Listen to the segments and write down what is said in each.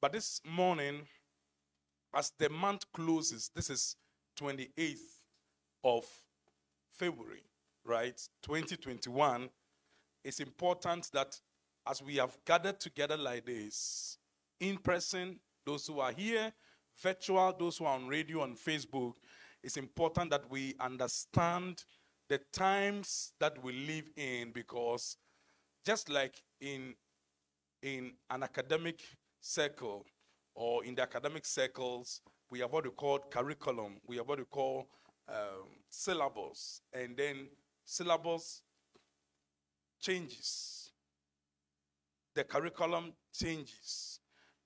But this morning, as the month closes, this is 28th of February, right, 2021, it's important that as we have gathered together like this, in person, those who are here, virtual, those who are on radio and Facebook, it's important that we understand the times that we live in, because just like in an academic circle or in the academic circles, we have what we call curriculum, we have what we call syllabus, and then syllabus changes. The curriculum changes,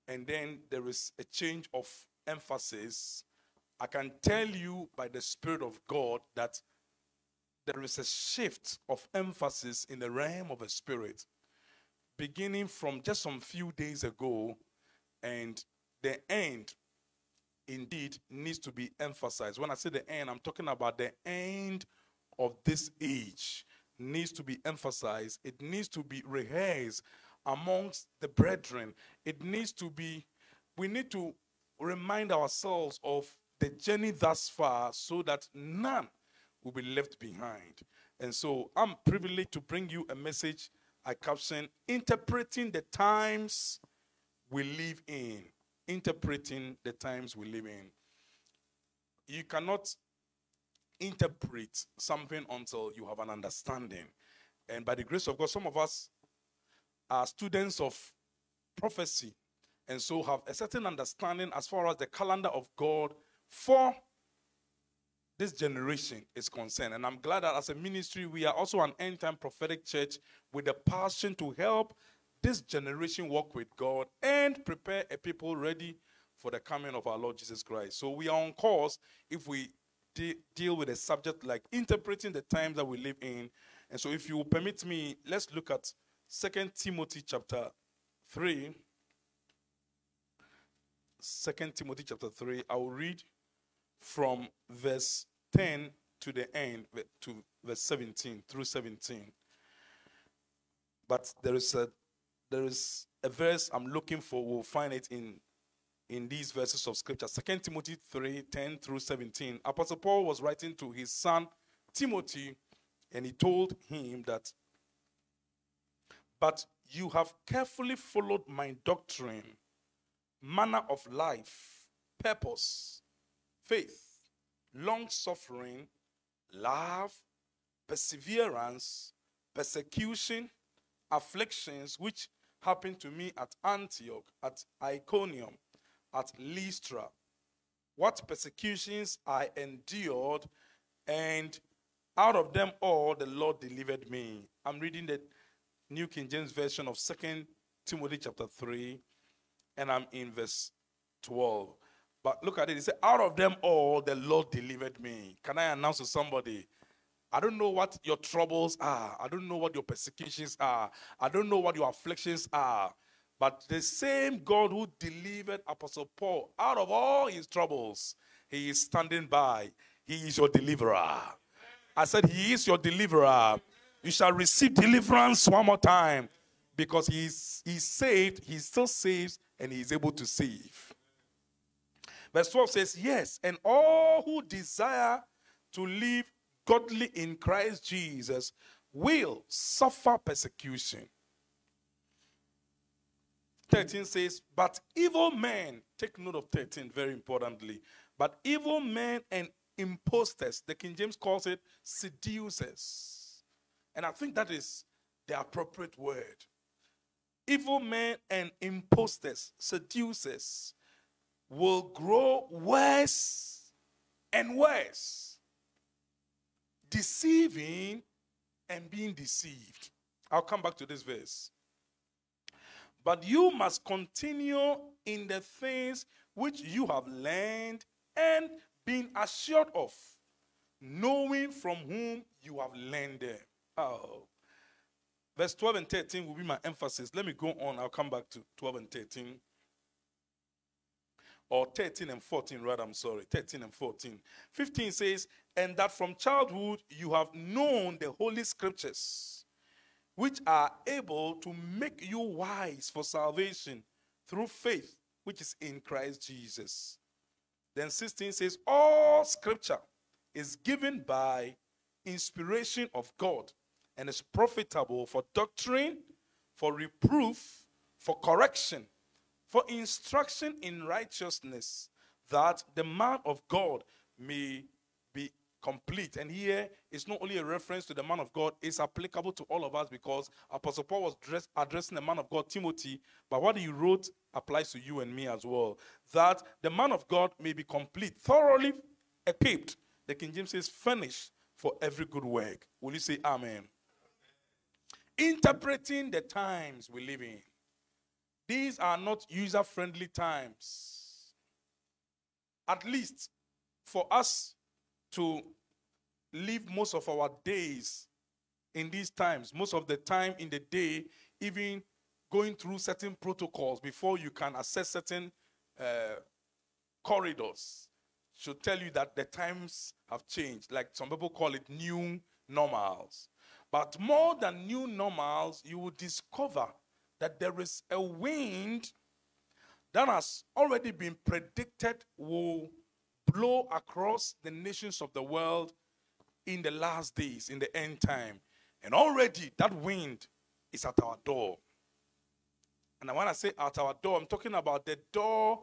and then there is a change of emphasis. I can tell you by the Spirit of God that there is a shift of emphasis in the realm of the Spirit, beginning from just some few days ago, and the end indeed needs to be emphasized. When I say the end, I'm talking about the end of this age needs to be emphasized. It needs to be rehearsed amongst the brethren. It needs to be, we need to remind ourselves of the journey thus far so that none will be left behind. And so I'm privileged to bring you a message I caption, Interpreting the Times We Live In. Interpreting the times we live in. You cannot interpret something until you have an understanding. And by the grace of God, some of us are students of prophecy, and so have a certain understanding as far as the calendar of God for this generation is concerned. And I'm glad that as a ministry, we are also an end-time prophetic church with a passion to help this generation walk with God and prepare a people ready for the coming of our Lord Jesus Christ. So we are on course if we deal with a subject like interpreting the times that we live in. And so if you will permit me, let's look at 2 Timothy chapter 3. 2 Timothy chapter 3. I will read from verse 10 to the end, to verse 17, through 17. But there is a verse I'm looking for. We'll find it in these verses of Scripture. 2 Timothy 3, 10 through 17. Apostle Paul was writing to his son Timothy, and he told him that, but you have carefully followed my doctrine, manner of life, purpose, faith, long-suffering, love, perseverance, persecution, afflictions which happened to me at Antioch, at Iconium, at Lystra. What persecutions I endured, and out of them all the Lord delivered me. I'm reading the New King James Version of 2 Timothy chapter 3, and I'm in verse 12. But look at it. It says, out of them all the Lord delivered me. Can I announce to somebody? I don't know what your troubles are. I don't know what your persecutions are. I don't know what your afflictions are. But the same God who delivered Apostle Paul out of all his troubles, he is standing by. He is your deliverer. I said, he is your deliverer. You shall receive deliverance one more time, because he saved, he still saves, and he is able to save. Verse 12 says, yes, and all who desire to live godly in Christ Jesus will suffer persecution. 13 says, but evil men, take note of 13 very importantly, but evil men and imposters, the King James calls it seducers. And I think that is the appropriate word. Evil men and imposters, seducers, will grow worse and worse, deceiving and being deceived. I'll come back to this verse. But you must continue in the things which you have learned and been assured of, knowing from whom you have learned them. Oh. Verse 12 and 13 will be my emphasis. Let me go on. I'll come back to 12 and 13. Or 13 and 14, rather, I'm sorry. 13 and 14. 15 says, and that from childhood you have known the holy scriptures, which are able to make you wise for salvation through faith which is in Christ Jesus. Then 16 says, all scripture is given by inspiration of God and is profitable for doctrine, for reproof, for correction, for instruction in righteousness, that the man of God may be complete. And here it's not only a reference to the man of God, it's applicable to all of us, because Apostle Paul was addressing the man of God, Timothy, but what he wrote applies to you and me as well. That the man of God may be complete, thoroughly equipped. The King James says, furnished for every good work. Will you say amen? Interpreting the times we live in. These are not user-friendly times. At least for us to live most of our days in these times, most of the time in the day, even going through certain protocols before you can access certain corridors, should tell you that the times have changed. Like some people call it new normals. But more than new normals, you will discover that there is a wind that has already been predicted will blow across the nations of the world in the last days, in the end time. And already that wind is at our door. And when I say at our door, I'm talking about the door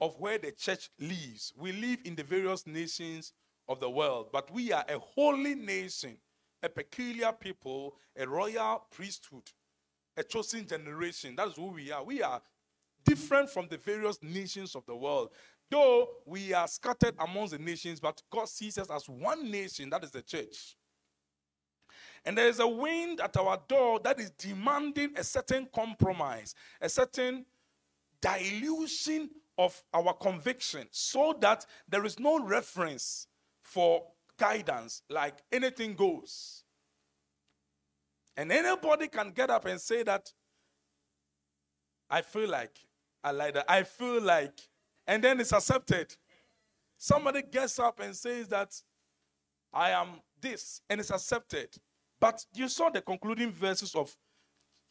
of where the church lives. We live in the various nations of the world, but we are a holy nation, a peculiar people, a royal priesthood, a chosen generation. That is who we are. We are different from the various nations of the world. Though we are scattered amongst the nations, but God sees us as one nation, that is the church. And there is a wind at our door that is demanding a certain compromise, a certain dilution of our conviction, so that there is no reference for guidance, like anything goes. And anybody can get up and say that, I feel like, and then it's accepted. Somebody gets up and says that I am this, and it's accepted. But you saw the concluding verses of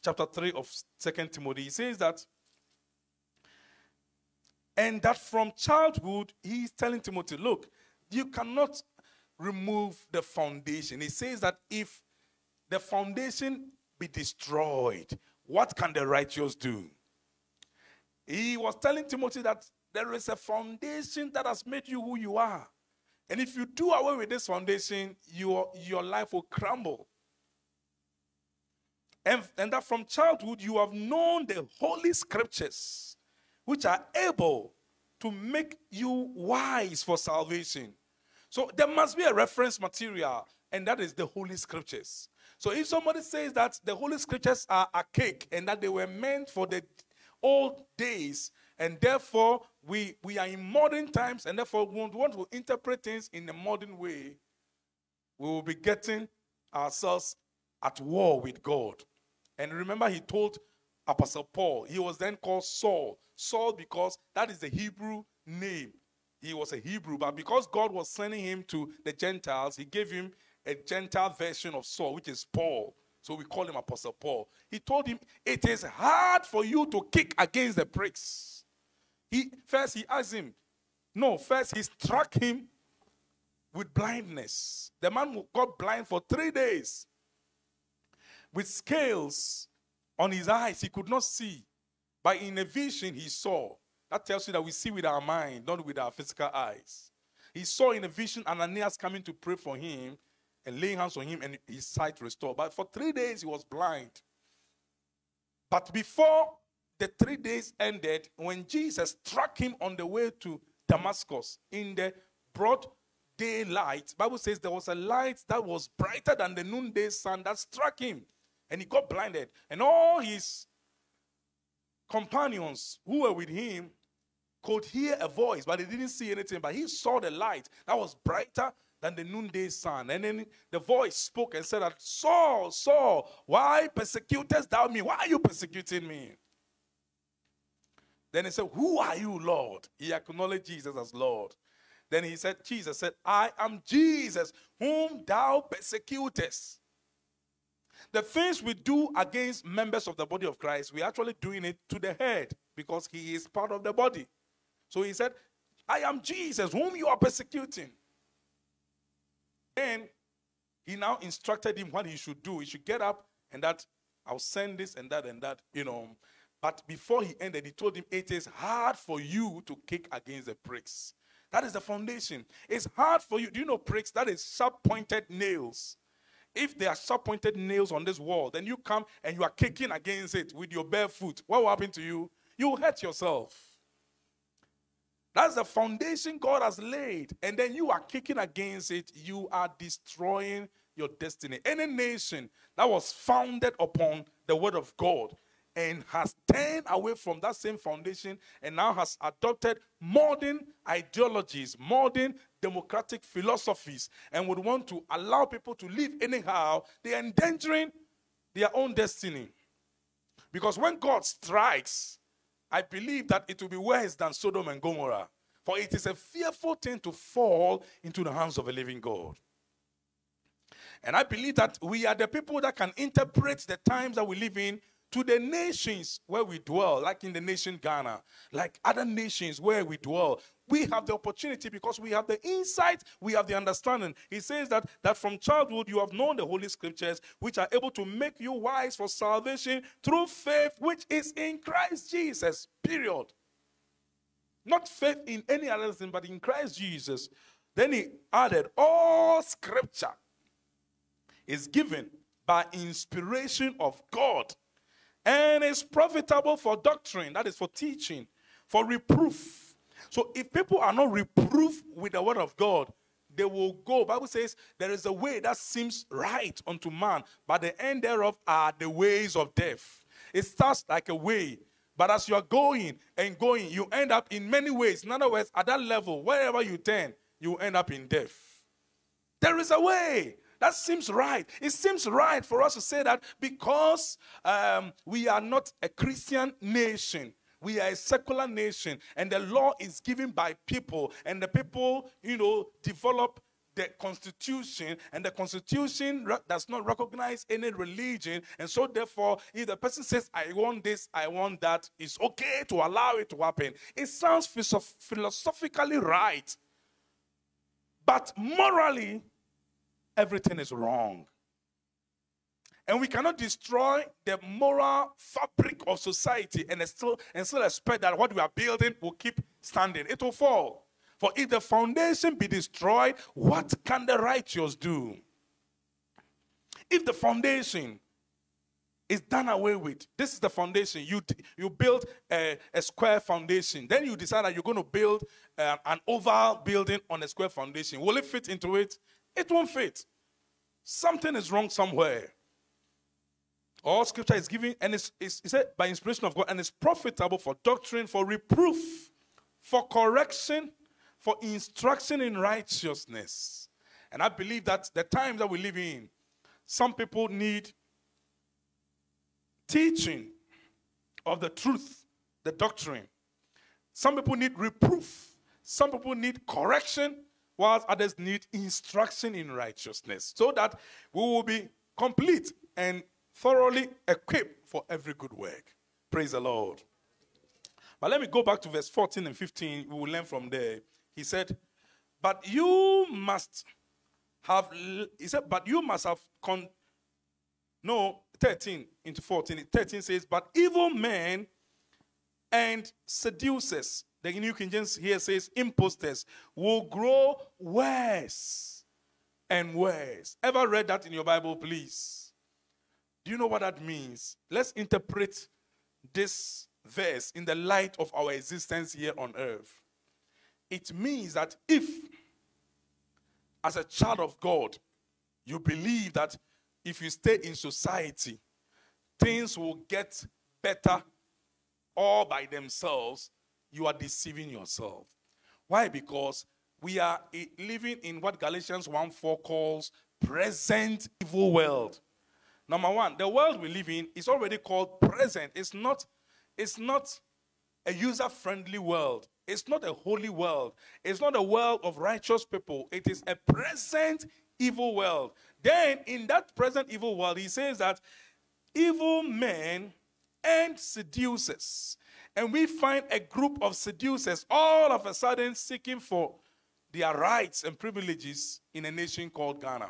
chapter 3 of 2 Timothy. He says that, and that from childhood, he's telling Timothy, look, you cannot remove the foundation. He says that if the foundation be destroyed, what can the righteous do? He was telling Timothy that there is a foundation that has made you who you are. And if you do away with this foundation, your life will crumble. And that from childhood you have known the holy scriptures, which are able to make you wise for salvation. So there must be a reference material, and that is the holy scriptures. So if somebody says that the holy scriptures are archaic and that they were meant for the old days, and therefore, we are in modern times, and therefore we want to interpret things in a modern way, we will be getting ourselves at war with God. And remember, he told Apostle Paul, he was then called Saul. Saul, because that is the Hebrew name. He was a Hebrew, but because God was sending him to the Gentiles, he gave him a Gentile version of Saul, which is Paul. So we call him Apostle Paul. He told him, it is hard for you to kick against the pricks. First he struck him with blindness. The man got blind for 3 days. With scales on his eyes, he could not see. But in a vision, he saw. That tells you that we see with our mind, not with our physical eyes. He saw in a vision Ananias coming to pray for him and laying hands on him and his sight restored. But for 3 days, he was blind. But before the 3 days ended, when Jesus struck him on the way to Damascus in the broad daylight, the Bible says there was a light that was brighter than the noonday sun that struck him, and he got blinded. And all his companions who were with him could hear a voice, but they didn't see anything. But he saw the light that was brighter than the noonday sun. And then the voice spoke and said, Saul, Saul, why persecutest thou me? Why are you persecuting me? Then he said, who are you, Lord? He acknowledged Jesus as Lord. Then he said, Jesus said, I am Jesus, whom thou persecutest. The things we do against members of the body of Christ, we're actually doing it to the head because he is part of the body. So he said, I am Jesus, whom you are persecuting. Then he now instructed him what he should do. He should get up and that I'll send this and that, you know. But before he ended, he told him, it is hard for you to kick against the pricks. That is the foundation. It's hard for you. Do you know pricks? That is sharp-pointed nails. If there are sharp-pointed nails on this wall, then you come and you are kicking against it with your bare foot. What will happen to you? You will hurt yourself. That's the foundation God has laid. And then you are kicking against it. You are destroying your destiny. Any nation that was founded upon the word of God and has turned away from that same foundation and now has adopted modern ideologies, modern democratic philosophies, and would want to allow people to live anyhow, they are endangering their own destiny. Because when God strikes, I believe that it will be worse than Sodom and Gomorrah. For it is a fearful thing to fall into the hands of a living God. And I believe that we are the people that can interpret the times that we live in to the nations where we dwell, like in the nation Ghana, like other nations where we dwell. We have the opportunity because we have the insight, we have the understanding. He says that from childhood you have known the Holy Scriptures, which are able to make you wise for salvation through faith which is in Christ Jesus, period. Not faith in any other thing, but in Christ Jesus. Then he added, all Scripture is given by inspiration of God and is profitable for doctrine, that is for teaching, for reproof. So if people are not reproved with the word of God, they will go. Bible says there is a way that seems right unto man, but the end thereof are the ways of death. It starts like a way, but as you are going and going, you end up in many ways. In other words, at that level, wherever you turn, you end up in death. There is a way. That seems right. It seems right for us to say that because we are not a Christian nation. We are a secular nation. And the law is given by people. And the people, you know, develop the constitution. And the constitution does not recognize any religion. And so, therefore, if the person says, I want this, I want that, it's okay to allow it to happen. It sounds philosophically right. But morally, everything is wrong. And we cannot destroy the moral fabric of society and still expect that what we are building will keep standing. It will fall. For if the foundation be destroyed, what can the righteous do? If the foundation is done away with, this is the foundation. You build a square foundation. Then you decide that you're going to build an oval building on a square foundation. Will it fit into it? It won't fit. Something is wrong somewhere. All Scripture is given, and it's by inspiration of God, and it's profitable for doctrine, for reproof, for correction, for instruction in righteousness. And I believe that the times that we live in, some people need teaching of the truth, the doctrine. Some people need reproof. Some people need correction, whilst others need instruction in righteousness, so that we will be complete and thoroughly equipped for every good work. Praise the Lord. But let me go back to verse 14 and 15. We will learn from there. He said, but you must have 13 into 14. 13 says, but evil men and seducers, the New King James here says, imposters, will grow worse and worse. Ever read that in your Bible, please? Do you know what that means? Let's interpret this verse in the light of our existence here on earth. It means that if, as a child of God, you believe that if you stay in society, things will get better all by themselves, you are deceiving yourself. Why? Because we are living in what Galatians 1:4 calls present evil world. Number one, the world we live in is already called present. It's not a user-friendly world. It's not a holy world. It's not a world of righteous people. It is a present evil world. Then in that present evil world, he says that evil men and seducers. And we find a group of seducers all of a sudden seeking for their rights and privileges in a nation called Ghana.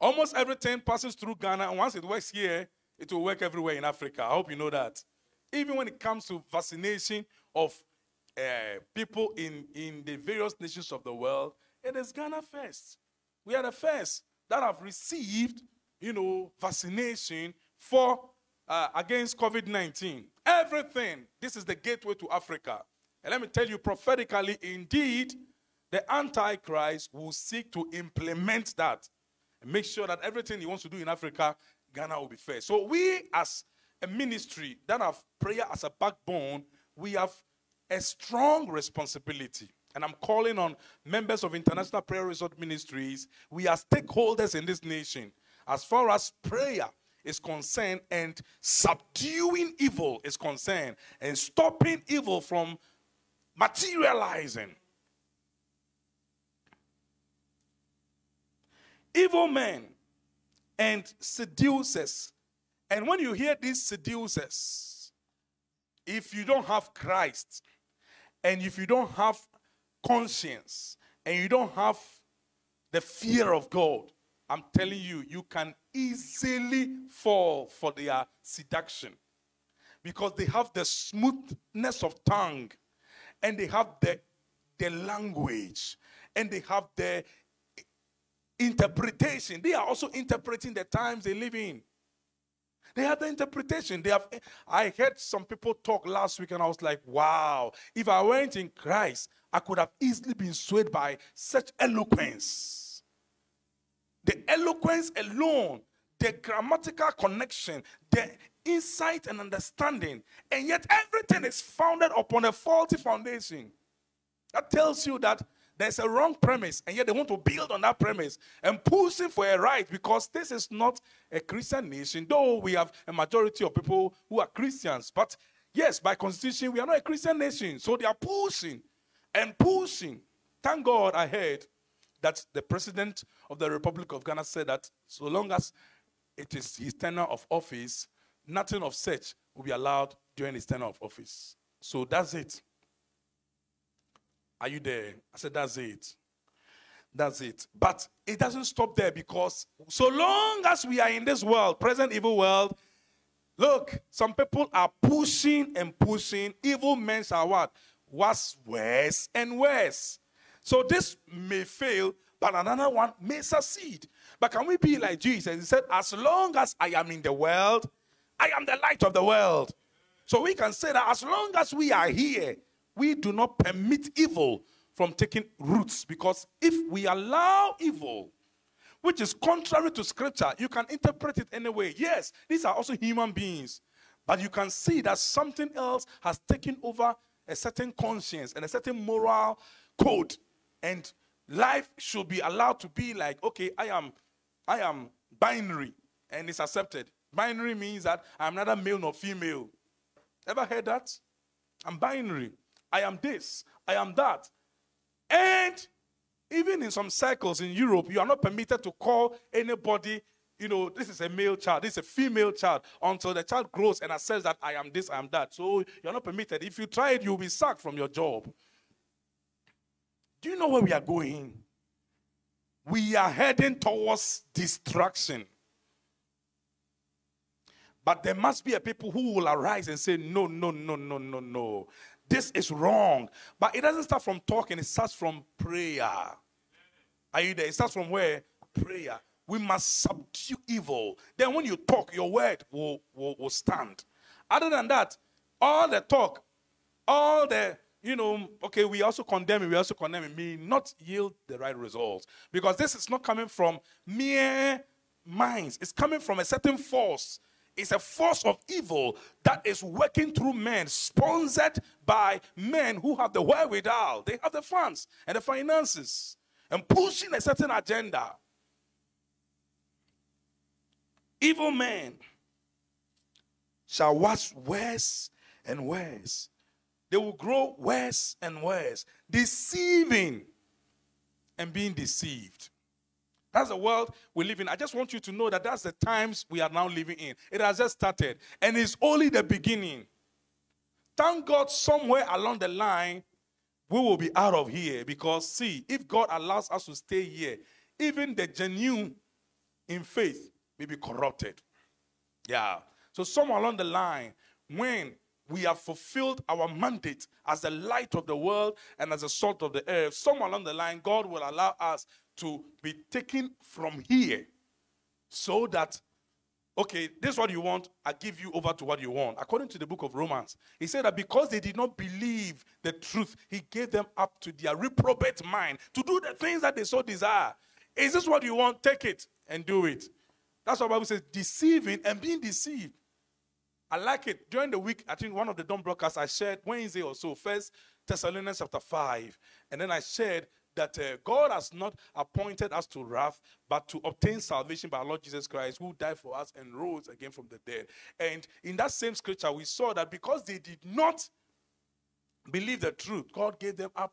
Almost everything passes through Ghana, and once it works here, it will work everywhere in Africa. I hope you know that. Even when it comes to vaccination of people in the various nations of the world, it is Ghana first. We are the first that have received, vaccination against COVID-19. Everything. This is the gateway to Africa. And let me tell you prophetically, indeed, the Antichrist will seek to implement that and make sure that everything he wants to do in Africa, Ghana will be first. So we as a ministry that have prayer as a backbone, we have a strong responsibility. And I'm calling on members of International Prayer Resort Ministries. We are stakeholders in this nation. As far as prayer is concerned and subduing evil is concerned and stopping evil from materializing. Evil men and seducers. And when you hear these seducers, if you don't have Christ and if you don't have conscience and you don't have the fear of God, I'm telling you, you can easily fall for their seduction because they have the smoothness of tongue and they have the language and they have the interpretation. They are also interpreting the times they live in. They have the interpretation. I heard some people talk last week and I was like, wow, if I weren't in Christ, I could have easily been swayed by such eloquence. The eloquence alone, the grammatical connection, the insight and understanding, and yet everything is founded upon a faulty foundation. That tells you that there's a wrong premise, and yet they want to build on that premise and push it for a right because this is not a Christian nation, though we have a majority of people who are Christians. But yes, by constitution, we are not a Christian nation. So they are pushing and pushing. Thank God I heard that the President of the Republic of Ghana said that so long as it is his tenure of office, nothing of such will be allowed during his tenure of office. So that's it. Are you there? I said, that's it. That's it. But it doesn't stop there because so long as we are in this world, present evil world, look, some people are pushing and pushing. Evil men are what? What's worse and worse. So this may fail, but another one may succeed. But can we be like Jesus? He said, as long as I am in the world, I am the light of the world. So we can say that as long as we are here, we do not permit evil from taking roots because if we allow evil, which is contrary to scripture, you can interpret it anyway. Yes, these are also human beings, but you can see that something else has taken over a certain conscience and a certain moral code, and life should be allowed to be like, okay, I am binary, and it's accepted. Binary means that I'm neither male nor female. Ever heard that? I'm binary. I am this, I am that. And even in some circles in Europe, you are not permitted to call anybody, this is a male child, this is a female child, until the child grows and accepts that I am this, I am that. So you're not permitted. If you try it, you'll be sacked from your job. Do you know where we are going? We are heading towards destruction. But there must be a people who will arise and say, no, no, no, no, no, no. This is wrong. But it doesn't start from talking. It starts from prayer. Are you there? It starts from where? Prayer. We must subdue evil. Then when you talk, your word will stand. Other than that, all the talk, all the, okay, we also condemn it, may not yield the right results. Because this is not coming from mere minds. It's coming from a certain force. It's a force of evil that is working through men, sponsored by men who have the wherewithal. They have the funds and the finances and pushing a certain agenda. Evil men shall wax worse and worse. They will grow worse and worse, deceiving and being deceived. That's the world we live in. I just want you to know that that's the times we are now living in. It has just started, and it's only the beginning. Thank God somewhere along the line, we will be out of here because, see, if God allows us to stay here, even the genuine in faith may be corrupted. Yeah. So somewhere along the line, when we have fulfilled our mandate as the light of the world and as the salt of the earth, somewhere along the line, God will allow us to be taken from here so that, okay, this is what you want, I give you over to what you want. According to the book of Romans, he said that because they did not believe the truth, he gave them up to their reprobate mind to do the things that they so desire. Is this what you want? Take it and do it. That's what the Bible says, deceiving and being deceived. I like it. During the week, I think one of the dumb broadcasts I shared Wednesday or so, 1 Thessalonians chapter 5. And then I shared that God has not appointed us to wrath, but to obtain salvation by our Lord Jesus Christ, who died for us and rose again from the dead. And in that same scripture, we saw that because they did not believe the truth, God gave them up,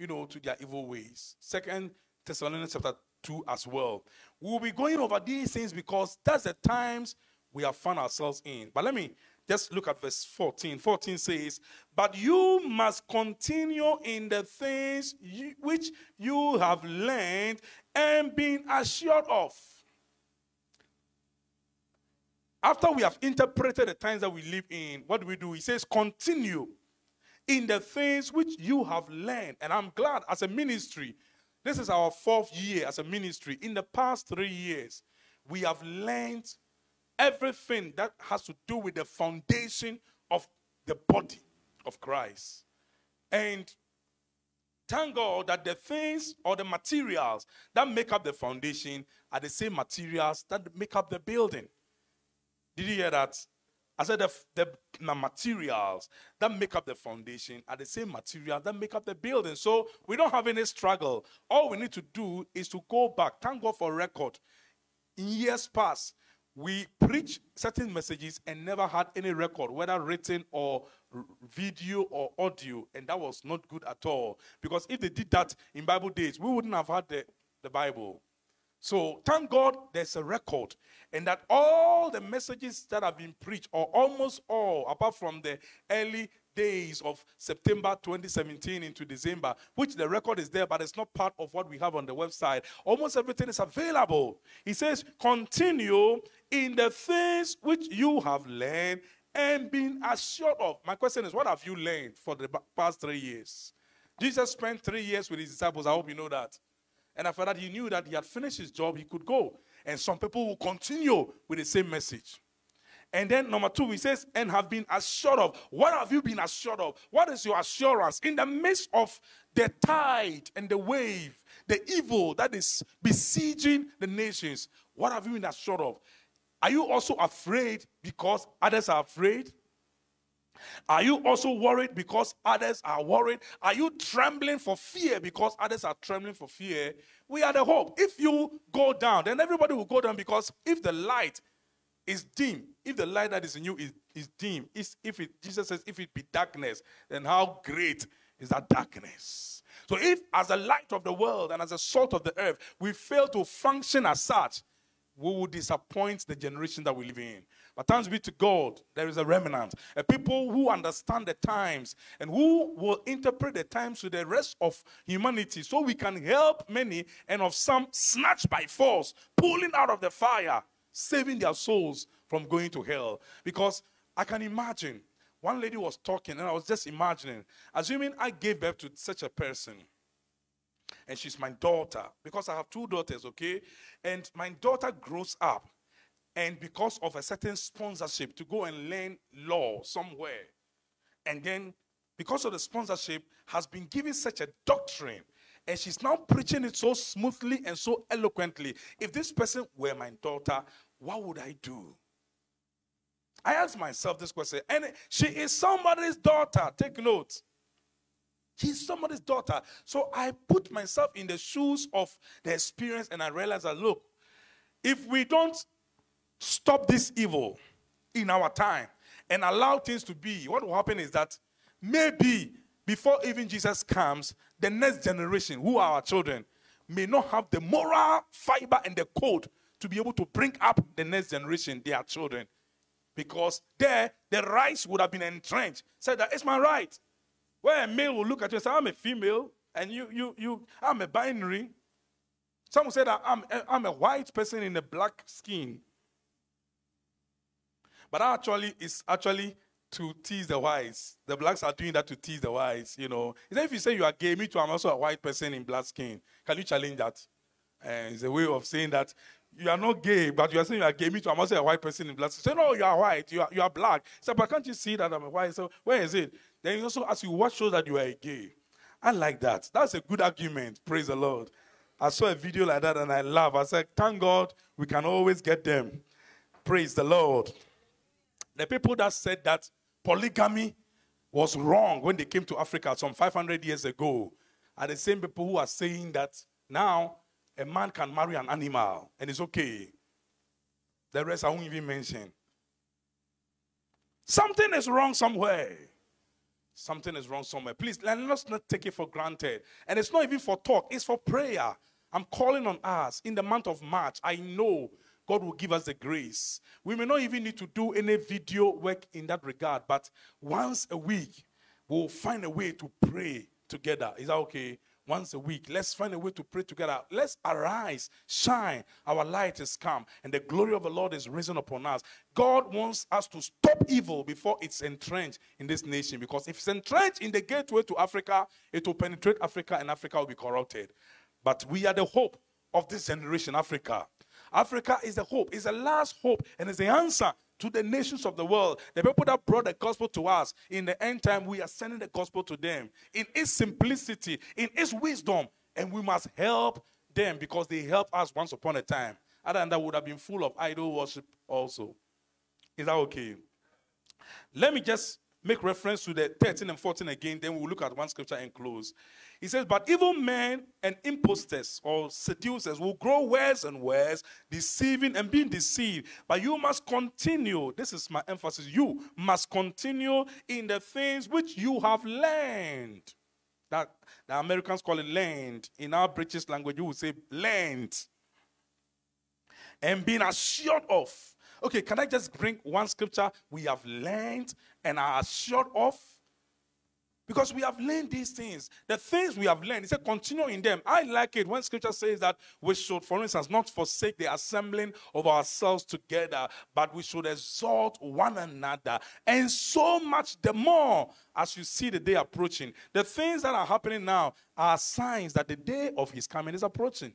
to their evil ways. 2 Thessalonians chapter 2 as well. We'll be going over these things because that's the times we have found ourselves in. But let me just look at verse 14. 14 says, but you must continue in the things which you have learned and been assured of. After we have interpreted the times that we live in, what do we do? He says, continue in the things which you have learned. And I'm glad as a ministry, this is our 4th year as a ministry. In the past 3 years, we have learned everything that has to do with the foundation of the body of Christ. And thank God that the things or the materials that make up the foundation are the same materials that make up the building. Did you hear that? I said the materials that make up the foundation are the same materials that make up the building. So we don't have any struggle. All we need to do is to go back. Thank God for record. In years past, we preach certain messages and never had any record, whether written or video or audio, and that was not good at all. Because if they did that in Bible days, we wouldn't have had the Bible. So thank God there's a record, and that all the messages that have been preached, or almost all, apart from the early days of September 2017 into December, which the record is there, but it's not part of what we have on the website. Almost everything is available. He says, continue in the things which you have learned and been assured of. My question is, what have you learned for the past 3 years? Jesus spent 3 years with his disciples. I hope you know that. And after that, he knew that he had finished his job, he could go. And some people will continue with the same message. And then number 2, he says, and have been assured of. What have you been assured of? What is your assurance? In the midst of the tide and the wave, the evil that is besieging the nations, what have you been assured of? Are you also afraid because others are afraid? Are you also worried because others are worried? Are you trembling for fear because others are trembling for fear? We are the hope. If you go down, then everybody will go down, because if the light is dim, if the light that is in you is dim, Jesus says, if it be darkness, then how great is that darkness? So if as a light of the world and as a salt of the earth, we fail to function as such, we will disappoint the generation that we live in. But thanks be to God, there is a remnant, a people who understand the times and who will interpret the times to the rest of humanity, so we can help many, and of some snatched by force, pulling out of the fire, saving their souls from going to hell. Because I can imagine, one lady was talking, and I was just imagining, assuming I gave birth to such a person, and she's my daughter, because I have 2 daughters, okay? And my daughter grows up, and because of a certain sponsorship to go and learn law somewhere, and then because of the sponsorship, has been given such a doctrine. And she's now preaching it so smoothly and so eloquently. If this person were my daughter, what would I do? I asked myself this question. And she is somebody's daughter. Take note. She's somebody's daughter. So I put myself in the shoes of the experience, and I realized that, look, if we don't stop this evil in our time and allow things to be, what will happen is that maybe before even Jesus comes, the next generation, who are our children, may not have the moral fiber and the code to be able to bring up the next generation, their children. Because there, the rights would have been entrenched. Said that, it's my right. Where a male will look at you and say, I'm a female, and you I'm a binary. Some will say that I'm a white person in a black skin. But actually, it's actually to tease the wise. The blacks are doing that to tease the wise, you know. If you say you are gay, me too, I'm also a white person in black skin. Can you challenge that? It's a way of saying that you are not gay, but you are saying you are gay, me too, I'm also a white person in black skin. So, no, you are white, you are black. So, but can't you see that I'm a white? So, where is it? Then you also ask you, what shows that you are a gay? I like that. That's a good argument, praise the Lord. I saw a video like that and I laughed. I said, thank God we can always get them. Praise the Lord. The people that said that polygamy was wrong when they came to Africa some 500 years ago are the same people who are saying that now a man can marry an animal and it's okay. The rest I won't even mention. Something is wrong somewhere. Something is wrong somewhere. Please, let's not take it for granted. And it's not even for talk. It's for prayer. I'm calling on us. In the month of March, I know God will give us the grace. We may not even need to do any video work in that regard. But once a week, we'll find a way to pray together. Is that okay? Once a week, let's find a way to pray together. Let's arise, shine. Our light is come, and the glory of the Lord is risen upon us. God wants us to stop evil before it's entrenched in this nation, because if it's entrenched in the gateway to Africa, it will penetrate Africa, and Africa will be corrupted. But we are the hope of this generation, Africa. Africa is the hope. It's the last hope, and it's the answer to the nations of the world. The people that brought the gospel to us, in the end time, we are sending the gospel to them in its simplicity, in its wisdom, and we must help them because they helped us once upon a time. Other than that, would have been full of idol worship also. Is that okay? Let me just make reference to the 13 and 14 again, then we'll look at one scripture and close. He says, but evil men and imposters or seducers will grow worse and worse, deceiving and being deceived. But you must continue. This is my emphasis. You must continue in the things which you have learned. That the Americans call it learned. In our British language, you would say learned. And being assured of. Okay, can I just bring one scripture we have learned and are assured of? Because we have learned these things. The things we have learned, he said, continue in them. I like it when scripture says that we should, for instance, not forsake the assembling of ourselves together, but we should exhort one another. And so much the more as you see the day approaching. The things that are happening now are signs that the day of his coming is approaching.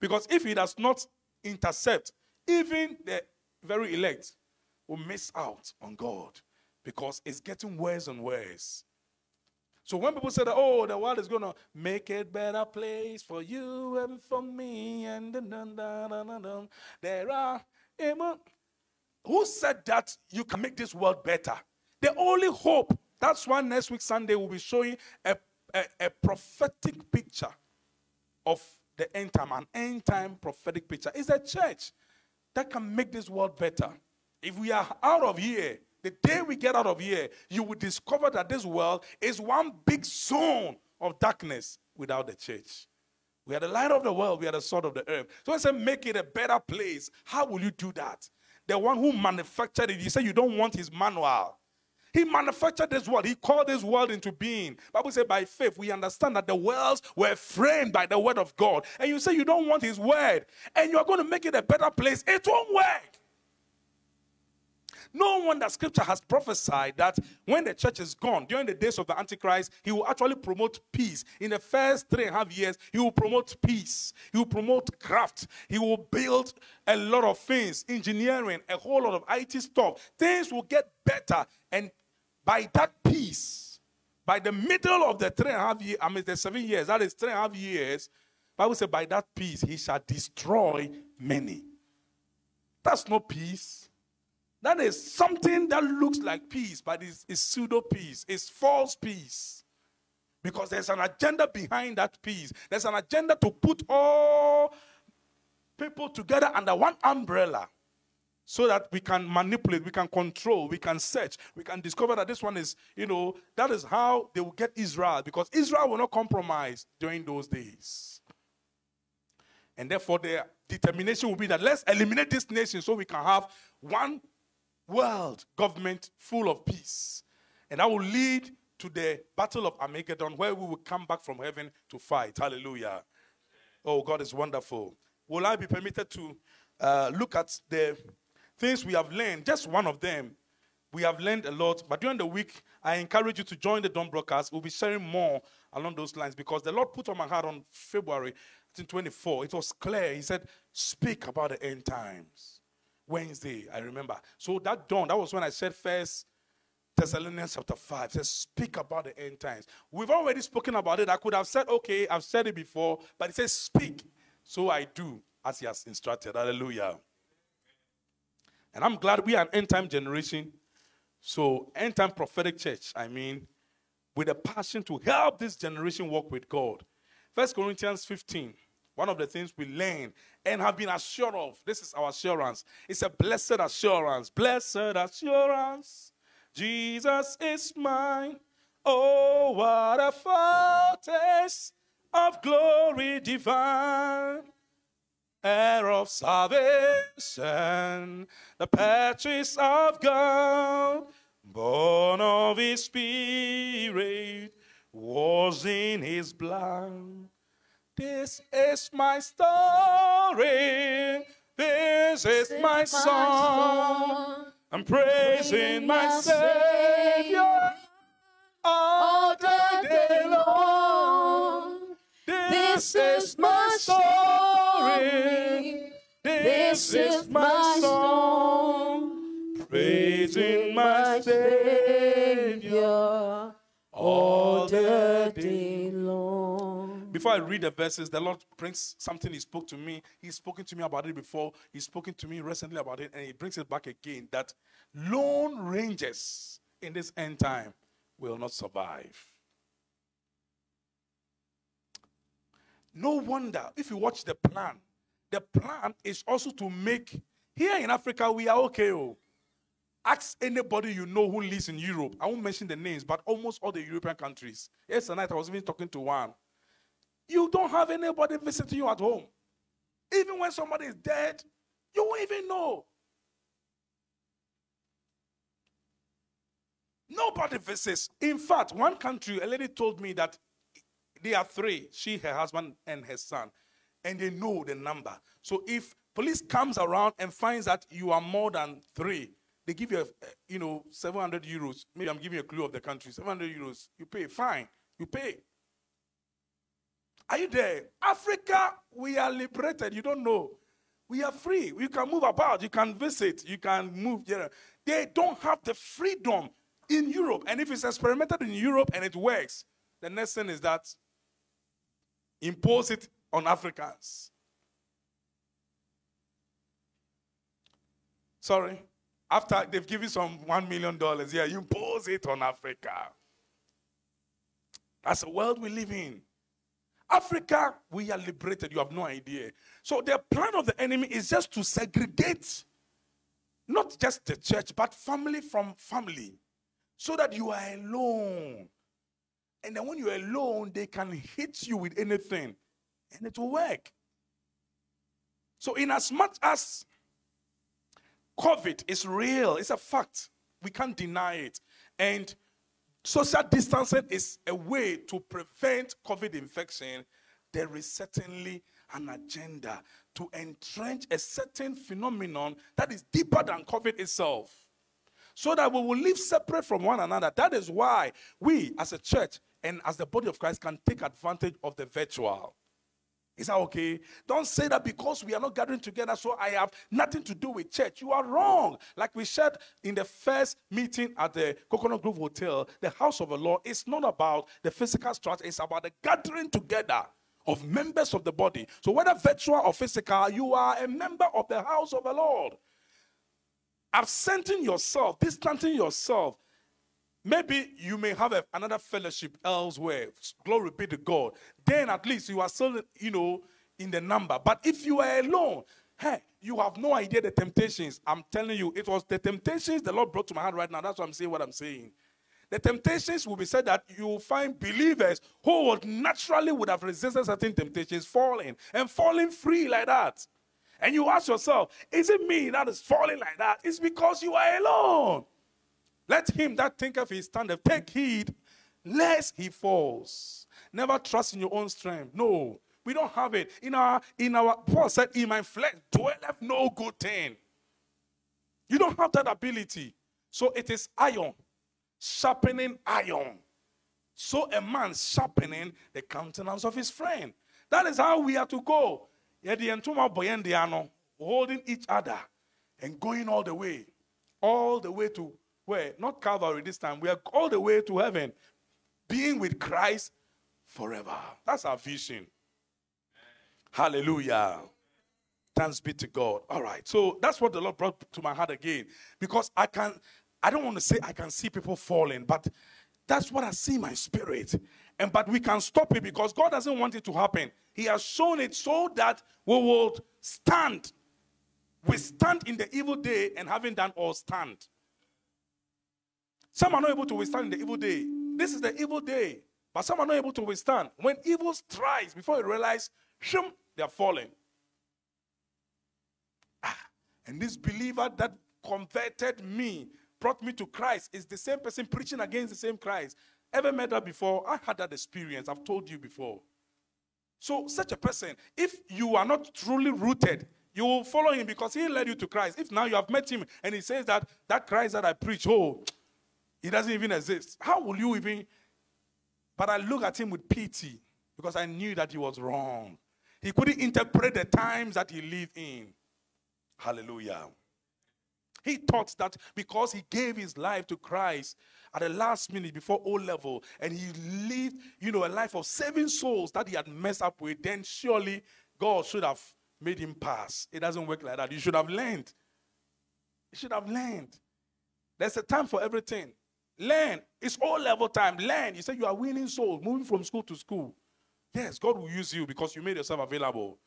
Because if he does not intercept, even the very elect will miss out on God because it's getting worse and worse. So when people say that, oh, the world is going to make it a better place for you and for me, and there are, amen. Who said that you can make this world better? The only hope, that's why next week Sunday we'll be showing a prophetic picture of the end time, an end time prophetic picture. It's a church that can make this world better. If we are out of here, the day we get out of here, you will discover that this world is one big zone of darkness without the church. We are the light of the world. We are the salt of the earth. So I said, make it a better place. How will you do that? The one who manufactured it, he said you don't want his manual. He manufactured this world. He called this world into being. Bible says by faith we understand that the worlds were framed by the word of God. And you say you don't want his word. And you are going to make it a better place. It won't work. No wonder scripture has prophesied that when the church is gone, during the days of the Antichrist, he will actually promote peace. In the first 3.5 years, he will promote peace. He will promote craft. He will build a lot of things, engineering, a whole lot of IT stuff. Things will get better. And by that peace, by the middle of the 3.5 years, the 7 years, that is 3.5 years, Bible says by that peace, he shall destroy many. That's no peace. That is something that looks like peace, but it's pseudo peace. It's false peace. Because there's an agenda behind that peace. There's an agenda to put all people together under one umbrella so that we can manipulate, we can control, we can search, we can discover that this one is, that is how they will get Israel. Because Israel will not compromise during those days. And therefore, their determination will be that let's eliminate this nation so we can have one world government full of peace. And that will lead to the battle of Armageddon, where we will come back from heaven to fight. Hallelujah. Oh, God is wonderful. Will I be permitted to look at the things we have learned? Just one of them. We have learned a lot, but during the week, I encourage you to join the Dawn Broadcast. We'll be sharing more along those lines because the Lord put on my heart on February 24. It was clear. He said, speak about the end times. Wednesday, I remember. So that dawn, that was when I said First Thessalonians chapter 5. It says, speak about the end times. We've already spoken about it. I could have said, okay, I've said it before, but it says, speak. So I do as he has instructed. Hallelujah. And I'm glad we are an end time generation. So, end-time prophetic church, I mean, with a passion to help this generation walk with God. 1 Corinthians 15, one of the things we learn and have been assured of. This is our assurance. It's a blessed assurance. Blessed assurance, Jesus is mine. Oh, what a foretaste of glory divine. Heir of salvation, the purchase of God, born of his spirit, was in his blood. This is my story, this is my song, I'm praising my Savior all the day long. This is my story. This is my song, praising my Savior all the day long. Before I read the verses, the Lord brings something he spoke to me. He's spoken to me about it before. He's spoken to me recently about it, and he brings it back again, that lone rangers in this end time will not survive. No wonder, if you watch the plan is also to make, here in Africa, we are okay. Oh. Ask anybody you know who lives in Europe. I won't mention the names, but almost all the European countries. Yesterday night, I was even talking to one. You don't have anybody visiting you at home. Even when somebody is dead, you won't even know. Nobody visits. In fact, one country, a lady told me that they are three, she, her husband, and her son. And they know the number. So if police comes around and finds that you are more than three, they give you, €700. Maybe I'm giving you a clue of the country. €700. You pay. Fine. You pay. Are you there? Africa, we are liberated. You don't know. We are free. You can move about. You can visit. You can move. They don't have the freedom in Europe. And if it's experimented in Europe and it works, the next thing is that impose it on Africans. Sorry. After they've given some $1 million, yeah, you impose it on Africa. That's the world we live in. Africa, we are liberated. You have no idea. So the plan of the enemy is just to segregate not just the church, but family from family, so that you are alone. And then when you're alone, they can hit you with anything. And it will work. So in as much as COVID is real, it's a fact. We can't deny it. And social distancing is a way to prevent COVID infection. There is certainly an agenda to entrench a certain phenomenon that is deeper than COVID itself, so that we will live separate from one another. That is why we, as a church and as the body of Christ, can take advantage of the virtual. Is that okay? Don't say that because we are not gathering together, so I have nothing to do with church. You are wrong. Like we said in the first meeting at the Coconut Grove Hotel, the house of the Lord is not about the physical structure. It's about the gathering together of members of the body. So whether virtual or physical, you are a member of the house of the Lord. Absenting yourself, distancing yourself. Maybe you may have another fellowship elsewhere. Glory be to God. Then at least you are still, in the number. But if you are alone, hey, you have no idea the temptations. I'm telling you, it was the temptations the Lord brought to my heart right now. That's why I'm saying what I'm saying. The temptations will be said that you will find believers who would naturally would have resisted certain temptations falling and falling free like that. And you ask yourself, is it me that is falling like that? It's because you are alone. Let him that thinketh he standeth take heed, lest he falls. Never trust in your own strength. No, we don't have it. In our Paul said, in my flesh dwelleth no good thing. You don't have that ability. So it is iron, sharpening iron. So a man sharpening the countenance of his friend. That is how we are to go. Holding each other and going all the way. All the way to where? Not Calvary this time. We are all the way to heaven. Being with Christ forever. That's our vision. Hallelujah. Thanks be to God. All right. So that's what the Lord brought to my heart again. Because I don't want to say I can see people falling, but that's what I see in my spirit. But we can stop it because God doesn't want it to happen. He has shown it so that we will stand. We stand in the evil day and having done all stand. Some are not able to withstand in the evil day. This is the evil day. But some are not able to withstand. When evil strikes, before you realize, shum, they are falling. And this believer that converted me, brought me to Christ, is the same person preaching against the same Christ. Ever met that before? I had that experience. I've told you before. So such a person, if you are not truly rooted, you will follow him because he led you to Christ. If now you have met him and he says that Christ that I preach, he doesn't even exist. How will you even? But I look at him with pity because I knew that he was wrong. He couldn't interpret the times that he lived in. Hallelujah. He thought that because he gave his life to Christ at the last minute before O-level, and he lived, a life of saving souls that he had messed up with, then surely God should have made him pass. It doesn't work like that. You should have learned. You should have learned. There's a time for everything. Learn. It's O-level time. Learn. You say you are winning souls, moving from school to school. Yes, God will use you because you made yourself available.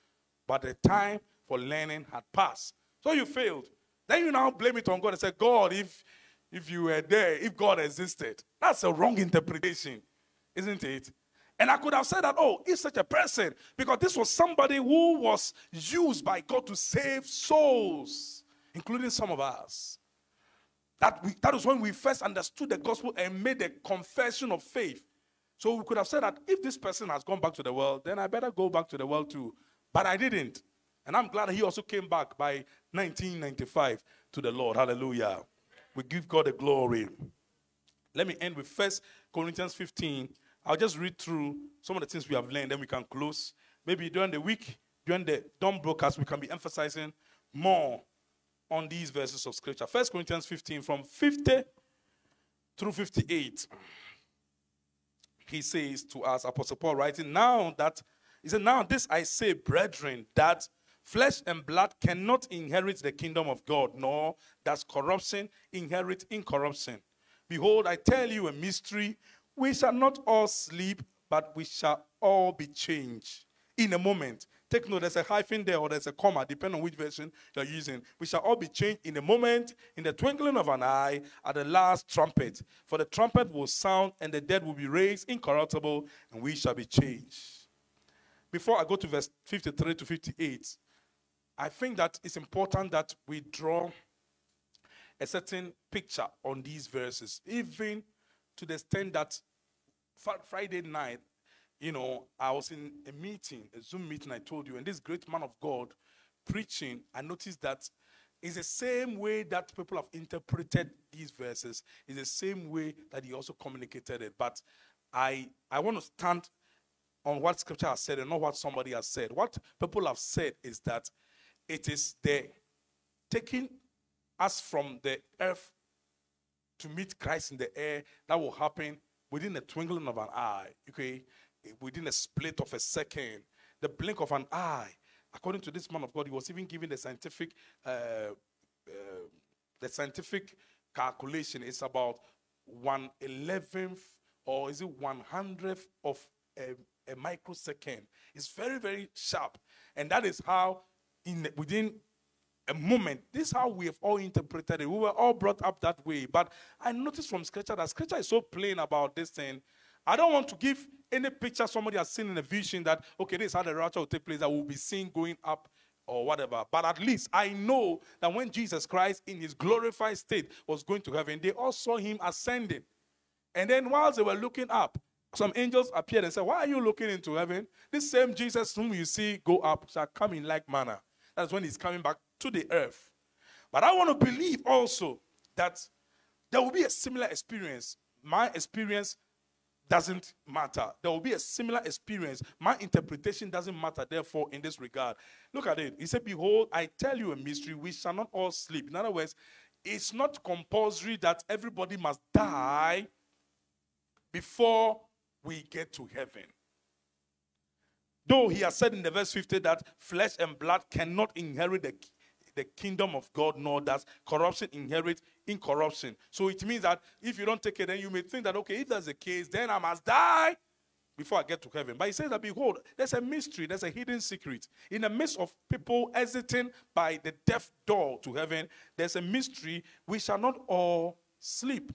But the time for learning had passed. So you failed. Then you now blame it on God and say, God, if you were there, if God existed. That's a wrong interpretation, isn't it? And I could have said that, he's such a person. Because this was somebody who was used by God to save souls, including some of us. That was when we first understood the gospel and made a confession of faith. So we could have said that if this person has gone back to the world, then I better go back to the world too. But I didn't. And I'm glad that he also came back by 1995 to the Lord. Hallelujah. We give God the glory. Let me end with 1 Corinthians 15. I'll just read through some of the things we have learned, then we can close. Maybe during the week, during the Dawn broadcast, we can be emphasizing more on these verses of Scripture. 1 Corinthians 15 from 50 through 58. He says to us, Apostle Paul writing, Now this I say, brethren, that flesh and blood cannot inherit the kingdom of God, nor does corruption inherit incorruption. Behold, I tell you a mystery. We shall not all sleep, but we shall all be changed in a moment. Take note, there's a hyphen there or there's a comma, depending on which version you're using. We shall all be changed in a moment, in the twinkling of an eye, at the last trumpet. For the trumpet will sound, and the dead will be raised incorruptible, and we shall be changed. Before I go to verse 53 to 58, I think that it's important that we draw a certain picture on these verses, even to the extent that Friday night, I was in a meeting, a Zoom meeting, I told you, and this great man of God preaching, I noticed that it's the same way that people have interpreted these verses. It's the same way that he also communicated it. But I want to stand on what Scripture has said and not what somebody has said. What people have said is that it is the taking us from the earth to meet Christ in the air that will happen within the twinkling of an eye, okay? Within a split of a second, the blink of an eye. According to this man of God, he was even given the scientific calculation. It's about 1/11th, or is it 100th of a microsecond. It's very, very sharp, and that is how within a moment. This is how we have all interpreted it. We were all brought up that way. But I noticed from Scripture that Scripture is so plain about this thing. I don't want to give any picture somebody has seen in a vision that, okay, this is how the rapture will take place, that we'll be seen going up or whatever. But at least I know that when Jesus Christ in his glorified state was going to heaven, they all saw him ascending. And then whilst they were looking up, some angels appeared and said, why are you looking into heaven? This same Jesus whom you see go up shall come in like manner. That's when he's coming back to the earth. But I want to believe also that there will be a similar experience. My experience doesn't matter. There will be a similar experience. My interpretation doesn't matter, therefore, in this regard. Look at it. He said, behold, I tell you a mystery. We shall not all sleep. In other words, it's not compulsory that everybody must die before we get to heaven. Though he has said in the verse 50 that flesh and blood cannot inherit the kingdom of God, nor does corruption inherit incorruption. So it means that if you don't take it, then you may think that, okay, if that's the case, then I must die before I get to heaven. But he says that, behold, there's a mystery, there's a hidden secret. In the midst of people exiting by the death door to heaven, there's a mystery. We shall not all sleep,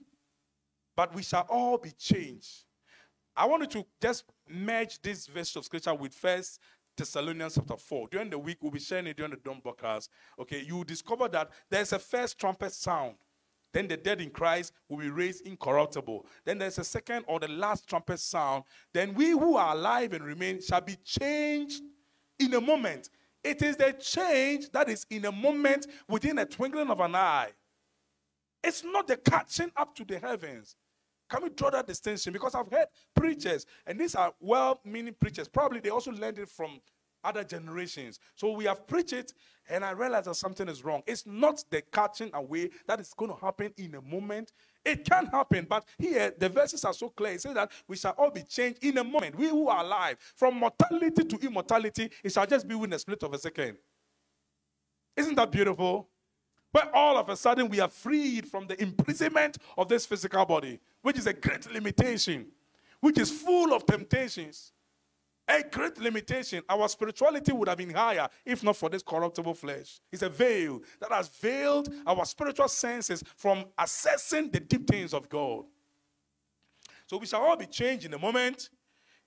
but we shall all be changed. I wanted to just merge this verse of Scripture with 1 Thessalonians chapter 4. During the week, we'll be sharing it during the Dome broadcast. Okay, you will discover that there's a first trumpet sound. Then the dead in Christ will be raised incorruptible. Then there's a second or the last trumpet sound. Then we who are alive and remain shall be changed in a moment. It is the change that is in a moment, within a twinkling of an eye. It's not the catching up to the heavens. Can we draw that distinction? Because I've heard preachers, and these are well-meaning preachers. Probably they also learned it from other generations. So we have preached it, and I realized that something is wrong. It's not the catching away that is going to happen in a moment. It can happen, but here the verses are so clear. It says that we shall all be changed in a moment. We who are alive, from mortality to immortality, it shall just be within a split of a second. Isn't that beautiful? But all of a sudden we are freed from the imprisonment of this physical body, which is a great limitation, which is full of temptations. A great limitation. Our spirituality would have been higher if not for this corruptible flesh. It's a veil that has veiled our spiritual senses from assessing the deep things of God. So we shall all be changed in a moment,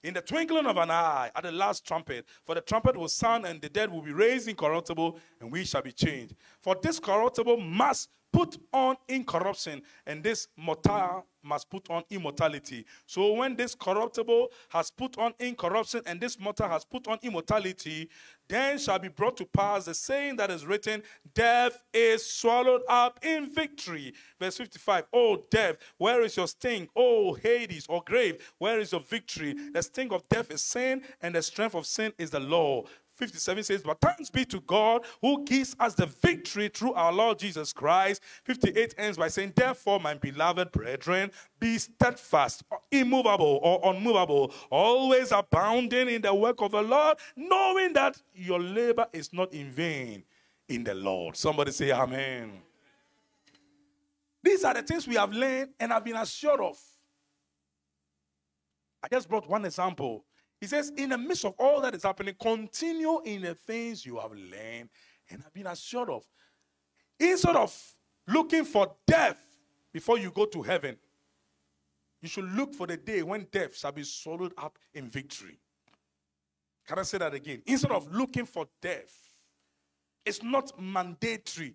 in the twinkling of an eye, at the last trumpet. For the trumpet will sound, and the dead will be raised incorruptible, and we shall be changed. For this corruptible must put on incorruption, and this mortal must put on immortality. So when this corruptible has put on incorruption, and this mortal has put on immortality, then shall be brought to pass the saying that is written, death is swallowed up in victory. Verse 55, O death, where is your sting? O Hades, or grave, where is your victory? The sting of death is sin, and the strength of sin is the law. 57 says, but thanks be to God who gives us the victory through our Lord Jesus Christ. 58 ends by saying, therefore, my beloved brethren, be steadfast, immovable, or unmovable, always abounding in the work of the Lord, knowing that your labor is not in vain in the Lord. Somebody say amen. These are the things we have learned and have been assured of. I just brought one example. He says, in the midst of all that is happening, continue in the things you have learned and have been assured of. Instead of looking for death before you go to heaven, you should look for the day when death shall be swallowed up in victory. Can I say that again? Instead of looking for death, it's not mandatory.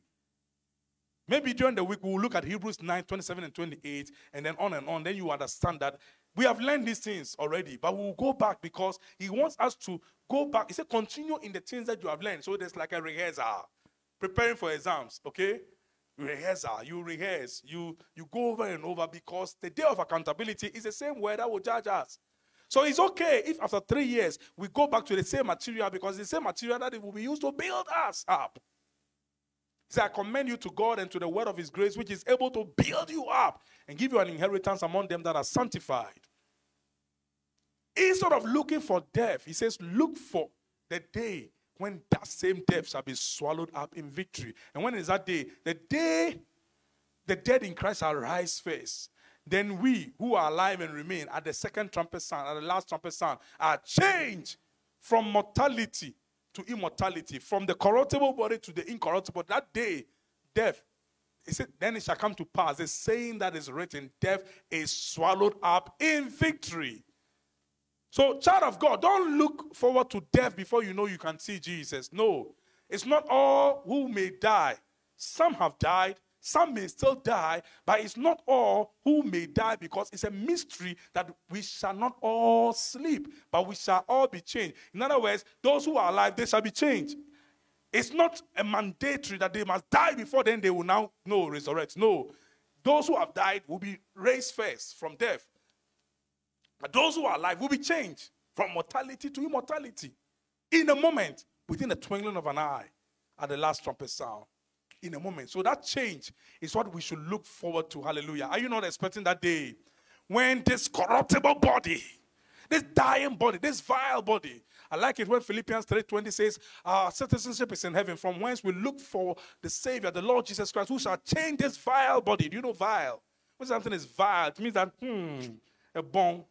Maybe during the week we'll look at Hebrews 9, 27 and 28, and then on and on. Then you understand that we have learned these things already, but we'll go back because he wants us to go back. He said, continue in the things that you have learned. So there's like a rehearsal, preparing for exams, okay? Rehearsal, you rehearse, you go over and over because the day of accountability is the same word that will judge us. So it's okay if after 3 years we go back to the same material because it's the same material that it will be used to build us up. He said, I commend you to God and to the word of his grace, which is able to build you up and give you an inheritance among them that are sanctified. Instead of looking for death, he says, look for the day when that same death shall be swallowed up in victory. And when is that day? The day the dead in Christ shall rise first. Then we who are alive and remain at the second trumpet sound, at the last trumpet sound, are changed from mortality to immortality, from the corruptible body to the incorruptible. That day, death, it said, then it shall come to pass, the saying that is written, death is swallowed up in victory. So, child of God, don't look forward to death before you know you can see Jesus. No, it's not all who may die. Some have died, some may still die, but it's not all who may die, because it's a mystery that we shall not all sleep, but we shall all be changed. In other words, those who are alive, they shall be changed. It's not a mandatory that they must die before then they will now resurrect. No, those who have died will be raised first from death. But those who are alive will be changed from mortality to immortality in a moment, within a twinkling of an eye, at the last trumpet sound. In a moment. So that change is what we should look forward to. Hallelujah. Are you not expecting that day when this corruptible body, this dying body, this vile body, I like it when Philippians 3:20 says, our citizenship is in heaven, from whence we look for the Savior, the Lord Jesus Christ, who shall change this vile body. Do you know vile? When something is vile, it means that, a bone.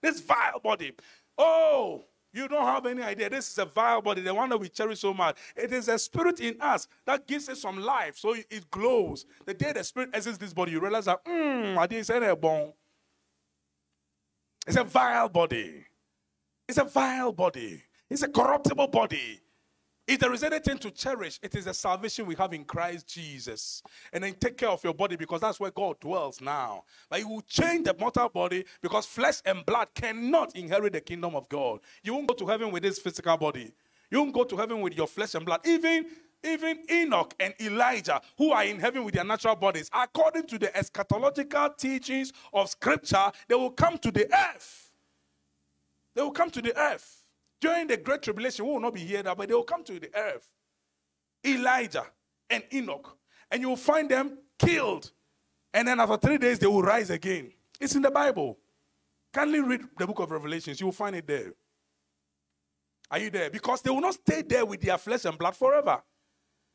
This vile body. Oh, you don't have any idea. This is a vile body, the one that we cherish so much. It is a spirit in us that gives it some life, so it glows. The day the spirit exits this body, you realize that, I didn't say a bone. It's a vile body. It's a vile body. It's a corruptible body. If there is anything to cherish, it is the salvation we have in Christ Jesus. And then take care of your body, because that's where God dwells now. But you will change the mortal body, because flesh and blood cannot inherit the kingdom of God. You won't go to heaven with this physical body. You won't go to heaven with your flesh and blood. Even Enoch and Elijah, who are in heaven with their natural bodies, according to the eschatological teachings of Scripture, they will come to the earth. They will come to the earth. During the Great Tribulation, we will not be here, but they will come to the earth. Elijah and Enoch. And you will find them killed. And then after 3 days, they will rise again. It's in the Bible. Kindly read the book of Revelation. You will find it there. Are you there? Because they will not stay there with their flesh and blood forever.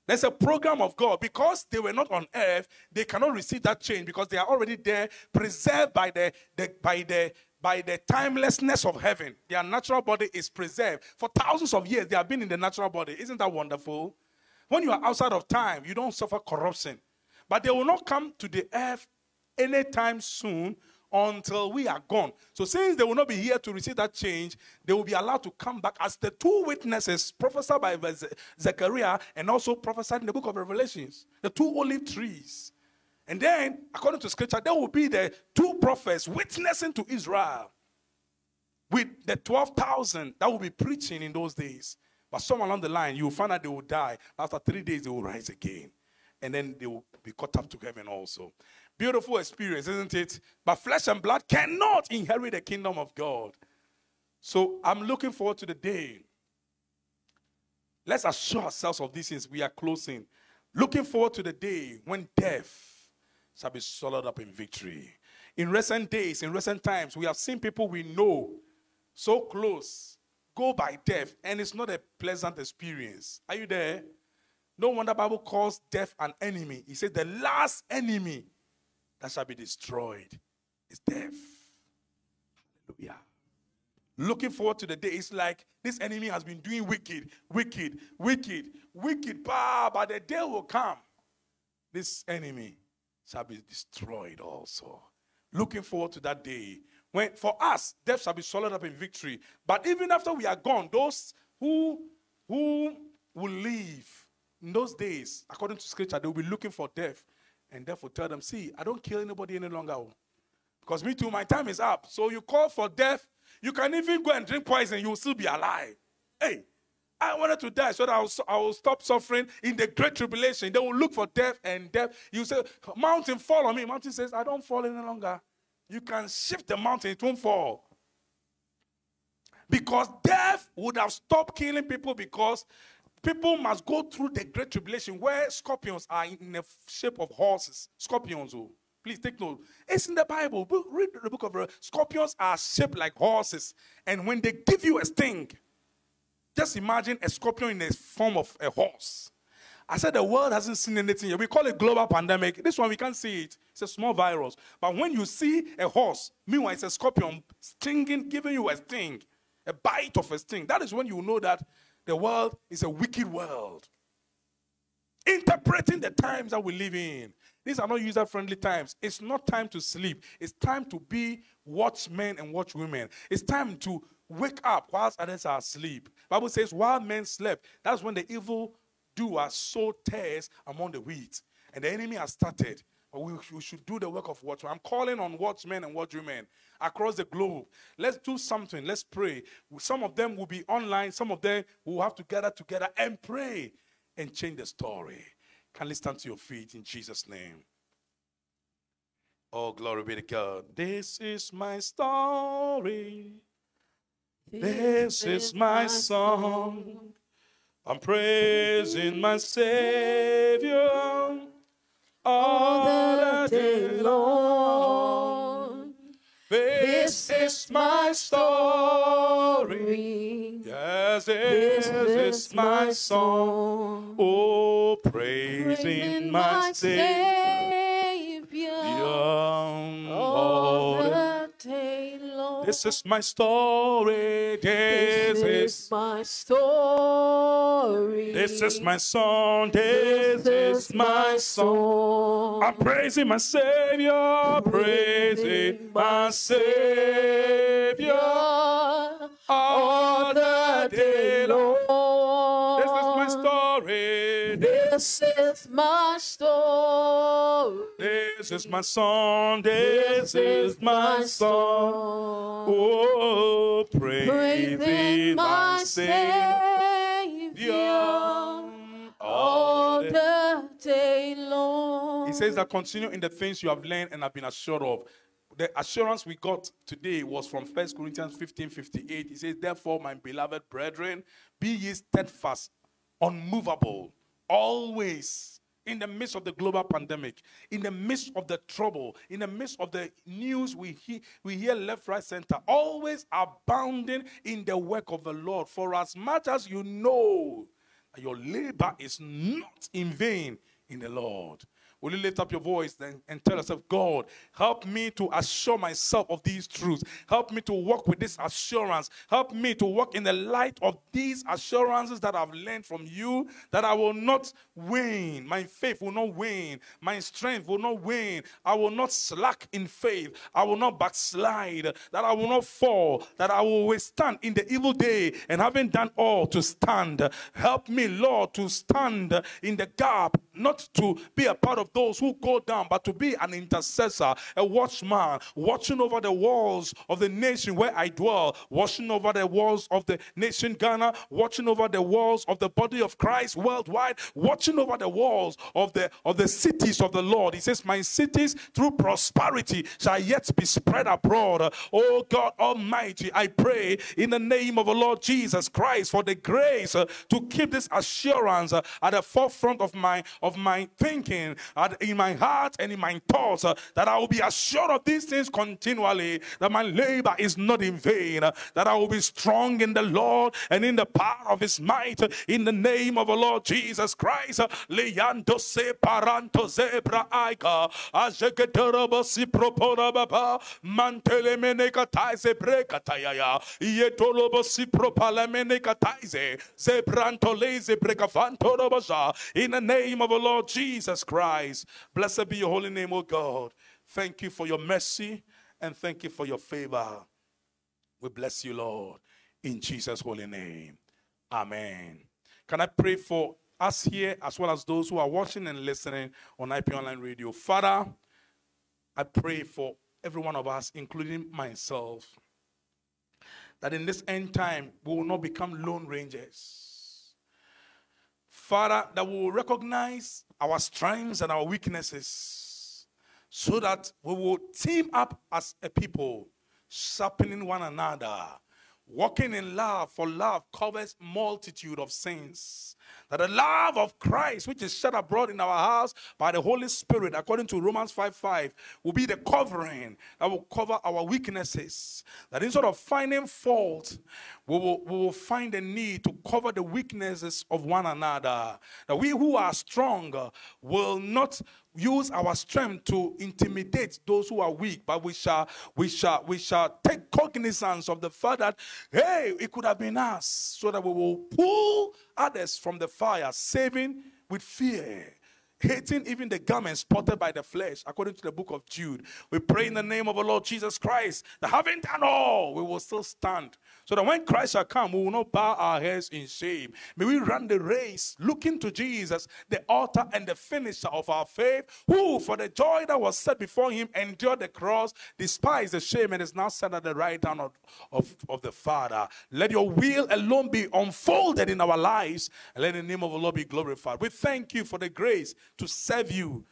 There's a program of God. Because they were not on earth, they cannot receive that change, because they are already there, preserved by the timelessness of heaven. Their natural body is preserved. For thousands of years, they have been in the natural body. Isn't that wonderful? When you are outside of time, you don't suffer corruption. But they will not come to the earth anytime soon until we are gone. So since they will not be here to receive that change, they will be allowed to come back as the two witnesses prophesied by Zechariah and also prophesied in the book of Revelations, the two olive trees. And then, according to Scripture, there will be the two prophets witnessing to Israel with the 12,000 that will be preaching in those days. But somewhere along the line, you will find that they will die. After 3 days, they will rise again. And then they will be caught up to heaven also. Beautiful experience, isn't it? But flesh and blood cannot inherit the kingdom of God. So I'm looking forward to the day. Let's assure ourselves of this since we are closing. Looking forward to the day when death shall be swallowed up in victory. In recent days, in recent times, we have seen people we know so close go by death, and it's not a pleasant experience. Are you there? No wonder the Bible calls death an enemy. He says the last enemy that shall be destroyed is death. Hallelujah. Looking forward to the day. It's like this enemy has been doing wicked. But the day will come. This enemy shall be destroyed also. Looking forward to that day when, for us, death shall be swallowed up in victory. But even after we are gone, those who will live in those days, according to Scripture, they will be looking for death, and death will tell them, see, I don't kill anybody any longer, because me too, my time is up. So you call for death, you can even go and drink poison, you will still be alive. Hey, I wanted to die so that I will stop suffering in the Great Tribulation. They will look for death, and death. You say, mountain, fall on me. Mountain says, I don't fall any longer. You can shift the mountain, it won't fall. Because death would have stopped killing people, because people must go through the Great Tribulation where scorpions are in the shape of horses. Scorpions, oh, please take note. It's in the Bible. Read the book of Revelation. Scorpions are shaped like horses. And when they give you a sting, just imagine a scorpion in the form of a horse. I said the world hasn't seen anything yet. We call it global pandemic. This one, we can't see it. It's a small virus. But when you see a horse, meanwhile, it's a scorpion stinging, giving you a sting, a bite of a sting. That is when you know that The world is a wicked world. Interpreting the times that we live in. These are not user-friendly times. It's not time to sleep. It's time to be watchmen and watchwomen. It's time to wake up whilst others are asleep. The Bible says, while men slept, that's when the evildoers sow tares among the wheat. And the enemy has started. But we should do the work of watchmen. I'm calling on watchmen and watchwomen across the globe. Let's do something. Let's pray. Some of them will be online. Some of them will have to gather together and pray and change the story. Can you stand to your feet in Jesus' name? Oh, glory be to God. This is my story. This is my song. I'm praising my Savior all the day long. This is my story. Yes, this is my song. Oh, praising my Savior all the day long. This is my story. This is my story. This is my song. This is my song. I'm praising my Savior. Praising my Savior all the day long. This is my story. This is my story. This is my song. This is my song. Oh, praise my Savior all the day long. He says that continue in the things you have learned and have been assured of. The assurance we got today was from 1 Corinthians 15:58. He says, therefore, my beloved brethren, be ye steadfast, unmovable, always in the midst of the global pandemic, in the midst of the trouble, in the midst of the news we hear left, right, center, always abounding in the work of the Lord. For as much as you know that your labor is not in vain in the Lord. Will you lift up your voice then and tell yourself, God, help me to assure myself of these truths. Help me to walk with this assurance. Help me to walk in the light of these assurances that I've learned from you, that I will not wane. My faith will not wane. My strength will not wane. I will not slack in faith. I will not backslide. That I will not fall. That I will withstand in the evil day and having done all to stand. Help me, Lord, to stand in the gap, not to be a part of those who go down, but to be an intercessor, a watchman, watching over the walls of the nation where I dwell, watching over the walls of the nation Ghana, watching over the walls of the body of Christ worldwide, watching over the walls of the cities of the Lord. He says, my cities through prosperity shall yet be spread abroad. Oh God Almighty, I pray in the name of the Lord Jesus Christ for the grace to keep this assurance at the forefront of my thinking, in my heart and in my thoughts, that I will be assured of these things continually, that my labor is not in vain, that I will be strong in the Lord and in the power of his might, in the name of the Lord Jesus Christ. In the name of the Lord Jesus Christ. Blessed be your holy name, O God. Thank you for your mercy and thank you for your favor. We bless you, Lord, in Jesus' holy name. Amen. Can I pray for us here as well as those who are watching and listening on IP Online Radio? Father, I pray for every one of us, including myself, that in this end time we will not become lone rangers. Father, that we will recognize our strengths and our weaknesses so that we will team up as a people, sharpening one another, walking in love, for love covers multitude of sins. That the love of Christ, which is shed abroad in our hearts by the Holy Spirit, according to Romans 5:5, will be the covering that will cover our weaknesses. That instead of finding fault, we will find the need to cover the weaknesses of one another. That we who are strong will not use our strength to intimidate those who are weak, but we shall take cognizance of the fact that, hey, it could have been us, so that we will pull others from the fire, saving with fear, hating even the garments spotted by the flesh, according to the book of Jude. We pray in the name of the Lord Jesus Christ, that having done all, we will still stand, so that when Christ shall come, we will not bow our heads in shame. May we run the race, looking to Jesus, the author and the finisher of our faith, who for the joy that was set before him endured the cross, despised the shame, and is now set at the right hand of the Father. Let your will alone be unfolded in our lives, and let the name of the Lord be glorified. We thank you for the grace to serve you.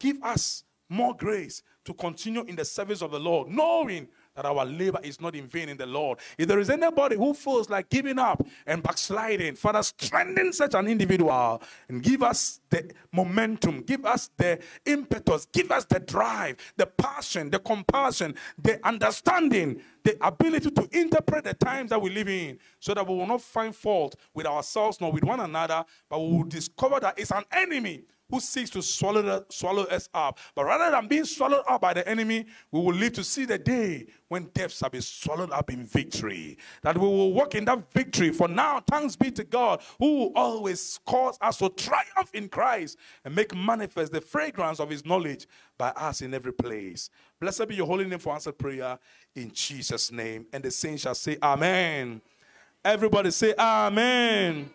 Give us more grace to continue in the service of the Lord, knowing that our labor is not in vain in the Lord. If there is anybody who feels like giving up and backsliding, Father, strengthen such an individual and give us the momentum, give us the impetus, give us the drive, the passion, the compassion, the understanding, the ability to interpret the times that we live in, so that we will not find fault with ourselves nor with one another, but we will discover that it's an enemy who seeks to swallow us up. But rather than being swallowed up by the enemy, we will live to see the day when death shall be swallowed up in victory, that we will walk in that victory. For now, thanks be to God, who always calls us to triumph in Christ and make manifest the fragrance of his knowledge by us in every place. Blessed be your holy name for answered prayer, in Jesus' name. And the saints shall say, Amen. Everybody say, Amen.